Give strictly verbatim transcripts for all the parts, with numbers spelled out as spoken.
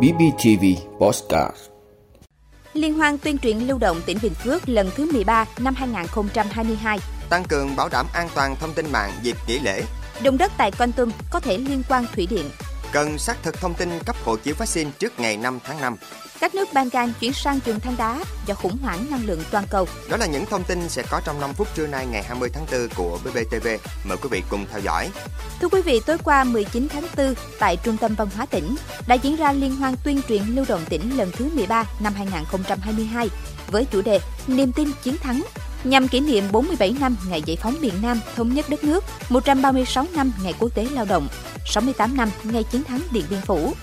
bê pê tê vê Podcast. Liên hoan tuyên truyền lưu động tỉnh Bình Phước lần thứ mười ba năm hai nghìn không trăm hai mươi hai. Tăng cường bảo đảm an toàn thông tin mạng dịp nghỉ lễ. Động đất tại Kon Tum có thể liên quan thủy điện. Cần xác thực thông tin cấp hộ chiếu vaccine trước ngày năm tháng năm. Các nước Balkan chuyển sang dùng than đá do khủng hoảng năng lượng toàn cầu. Đó là những thông tin sẽ có trong năm phút trưa nay ngày hai mươi tháng tư của bê pê tê vê. Mời quý vị cùng theo dõi. Thưa quý vị, tối qua mười chín tháng tư tại Trung tâm Văn hóa tỉnh đã diễn ra liên hoan tuyên truyền lưu động tỉnh lần thứ mười ba năm hai nghìn không trăm hai mươi hai với chủ đề Niềm tin chiến thắng, nhằm kỷ niệm bốn mươi bảy năm ngày giải phóng miền Nam thống nhất đất nước, một trăm ba mươi sáu năm ngày quốc tế lao động, sáu mươi tám năm ngày chiến thắng Điện Biên Phủ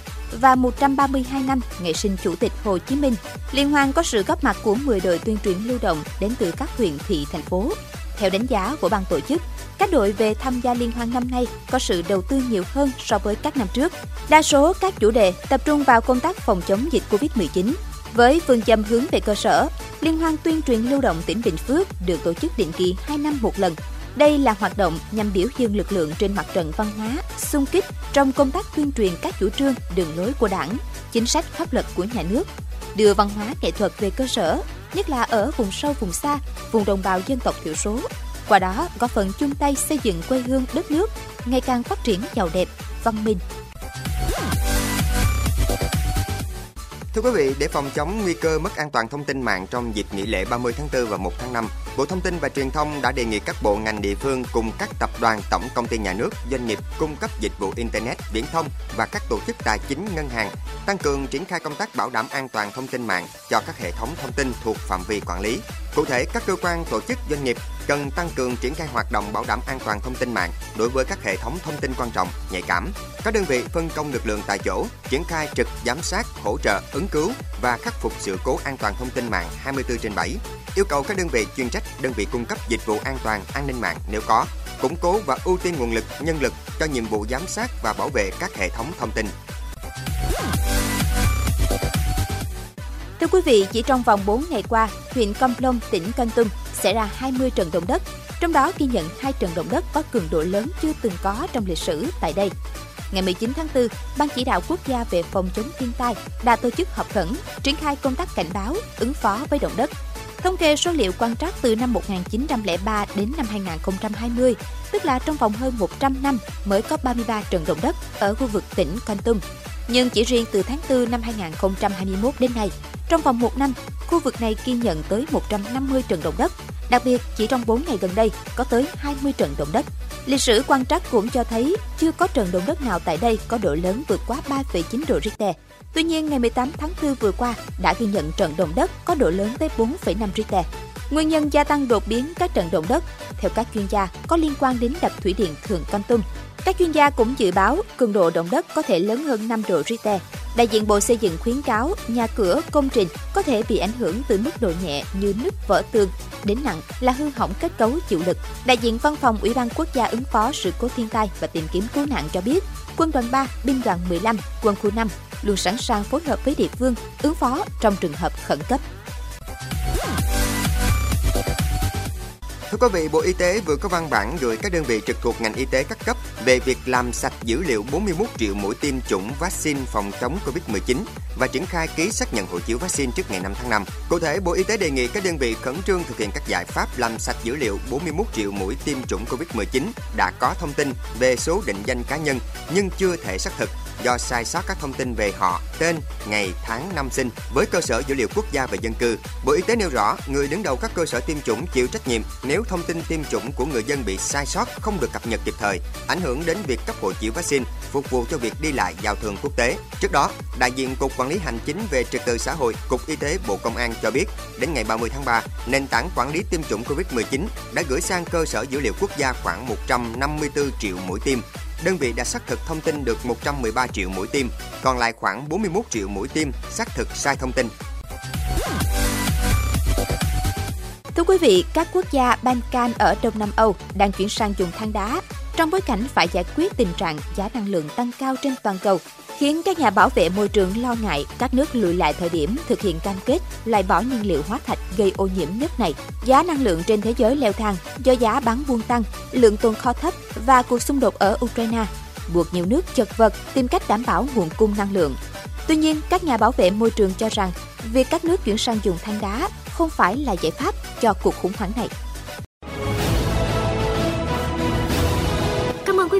và một trăm ba mươi hai năm ngày sinh Chủ tịch Hồ Chí Minh. Liên hoan có sự góp mặt của mười đội tuyên truyền lưu động đến từ các huyện, thị, thành phố. Theo đánh giá của ban tổ chức, các đội về tham gia liên hoan năm nay có sự đầu tư nhiều hơn so với các năm trước. Đa số các chủ đề tập trung vào công tác phòng chống dịch covid mười chín. Với phương châm hướng về cơ sở, Liên hoan tuyên truyền lưu động tỉnh Bình Phước được tổ chức định kỳ hai năm một lần. Đây là hoạt động nhằm biểu dương lực lượng trên mặt trận văn hóa, xung kích trong công tác tuyên truyền các chủ trương, đường lối của Đảng, chính sách pháp luật của nhà nước, đưa văn hóa nghệ thuật về cơ sở, nhất là ở vùng sâu vùng xa, vùng đồng bào dân tộc thiểu số. Qua đó góp phần chung tay xây dựng quê hương đất nước ngày càng phát triển giàu đẹp, văn minh. Thưa quý vị, để phòng chống nguy cơ mất an toàn thông tin mạng trong dịp nghỉ lễ ba mươi tháng tư và một tháng năm, Bộ Thông tin và Truyền thông đã đề nghị các bộ ngành địa phương cùng các tập đoàn, tổng công ty nhà nước, doanh nghiệp cung cấp dịch vụ Internet, viễn thông và các tổ chức tài chính, ngân hàng tăng cường triển khai công tác bảo đảm an toàn thông tin mạng cho các hệ thống thông tin thuộc phạm vi quản lý. Cụ thể, các cơ quan, tổ chức, doanh nghiệp cần tăng cường triển khai hoạt động bảo đảm an toàn thông tin mạng đối với các hệ thống thông tin quan trọng, nhạy cảm. Các đơn vị phân công lực lượng tại chỗ, triển khai trực giám sát, hỗ trợ, ứng cứu và khắc phục sự cố an toàn thông tin mạng hai mươi bốn trên bảy. Yêu cầu các đơn vị chuyên trách, đơn vị cung cấp dịch vụ an toàn, an ninh mạng nếu có, củng cố và ưu tiên nguồn lực, nhân lực cho nhiệm vụ giám sát và bảo vệ các hệ thống thông tin. Thưa quý vị, chỉ trong vòng bốn ngày qua, huyện Kon Plông, tỉnh Kon Tum xảy ra hai mươi trận động đất, trong đó ghi nhận hai trận động đất có cường độ lớn chưa từng có trong lịch sử tại đây. Ngày mười chín tháng tư, Ban Chỉ đạo Quốc gia về phòng chống thiên tai đã tổ chức họp khẩn, triển khai công tác cảnh báo, ứng phó với động đất. Thống kê số liệu quan trắc từ năm một nghìn chín trăm lẻ ba đến năm hai nghìn không trăm hai mươi, tức là trong vòng hơn một trăm năm mới có ba mươi ba trận động đất ở khu vực tỉnh Kon Tum. Nhưng chỉ riêng từ tháng tư năm hai nghìn không trăm hai mươi mốt đến nay, trong vòng một năm, khu vực này ghi nhận tới một trăm năm mươi trận động đất. Đặc biệt, chỉ trong bốn ngày gần đây có tới hai mươi trận động đất. Lịch sử quan trắc cũng cho thấy chưa có trận động đất nào tại đây có độ lớn vượt quá ba phẩy chín độ Richter. Tuy nhiên, ngày mười tám tháng tư vừa qua đã ghi nhận trận động đất có độ lớn tới bốn phẩy năm Richter. Nguyên nhân gia tăng đột biến các trận động đất, theo các chuyên gia, có liên quan đến đập thủy điện Thượng Kon Tum. Các chuyên gia cũng dự báo cường độ động đất có thể lớn hơn năm độ Richter. Đại diện Bộ Xây dựng khuyến cáo nhà cửa, công trình có thể bị ảnh hưởng từ mức độ nhẹ như nứt vỡ tường đến nặng là hư hỏng kết cấu chịu lực. Đại diện Văn phòng Ủy ban Quốc gia ứng phó sự cố thiên tai và tìm kiếm cứu nạn cho biết, Quân đoàn ba, Binh đoàn mười lăm, Quân khu năm luôn sẵn sàng phối hợp với địa phương ứng phó trong trường hợp khẩn cấp. Thưa quý vị, Bộ Y tế vừa có văn bản gửi các đơn vị trực thuộc ngành y tế các cấp về việc làm sạch dữ liệu bốn mươi mốt triệu mũi tiêm chủng vaccine phòng chống covid mười chín và triển khai ký xác nhận hộ chiếu vaccine trước ngày năm tháng năm. Cụ thể, Bộ Y tế đề nghị các đơn vị khẩn trương thực hiện các giải pháp làm sạch dữ liệu bốn mươi mốt triệu mũi tiêm chủng covid mười chín đã có thông tin về số định danh cá nhân nhưng chưa thể xác thực do sai sót các thông tin về họ, tên, ngày, tháng, năm sinh với cơ sở dữ liệu quốc gia về dân cư. Bộ Y tế nêu rõ, người đứng đầu các cơ sở tiêm chủng chịu trách nhiệm nếu thông tin tiêm chủng của người dân bị sai sót, không được cập nhật kịp thời, ảnh hưởng đến việc cấp hộ chiếu vaccine, phục vụ cho việc đi lại giao thương quốc tế. Trước đó, đại diện Cục Quản lý Hành chính về Trật tự xã hội, Cục Y tế Bộ Công an cho biết, đến ngày ba mươi tháng ba, nền tảng quản lý tiêm chủng covid mười chín đã gửi sang cơ sở dữ liệu quốc gia khoảng một trăm năm mươi tư triệu mũi tiêm. Đơn vị đã xác thực thông tin được một trăm mười ba triệu mũi tiêm, còn lại khoảng bốn mươi mốt triệu mũi tiêm xác thực sai thông tin. Thưa quý vị, các quốc gia Balkan ở Đông Nam Âu đang chuyển sang dùng than đá trong bối cảnh phải giải quyết tình trạng giá năng lượng tăng cao trên toàn cầu, khiến các nhà bảo vệ môi trường lo ngại các nước lùi lại thời điểm thực hiện cam kết loại bỏ nhiên liệu hóa thạch gây ô nhiễm nhất này. Giá năng lượng trên thế giới leo thang do giá bán buôn tăng, lượng tồn kho thấp và cuộc xung đột ở Ukraine. buộc nhiều nước chật vật tìm cách đảm bảo nguồn cung năng lượng. Tuy nhiên, các nhà bảo vệ môi trường cho rằng việc các nước chuyển sang dùng than đá không phải là giải pháp cho cuộc khủng hoảng này. Cảm ơn quý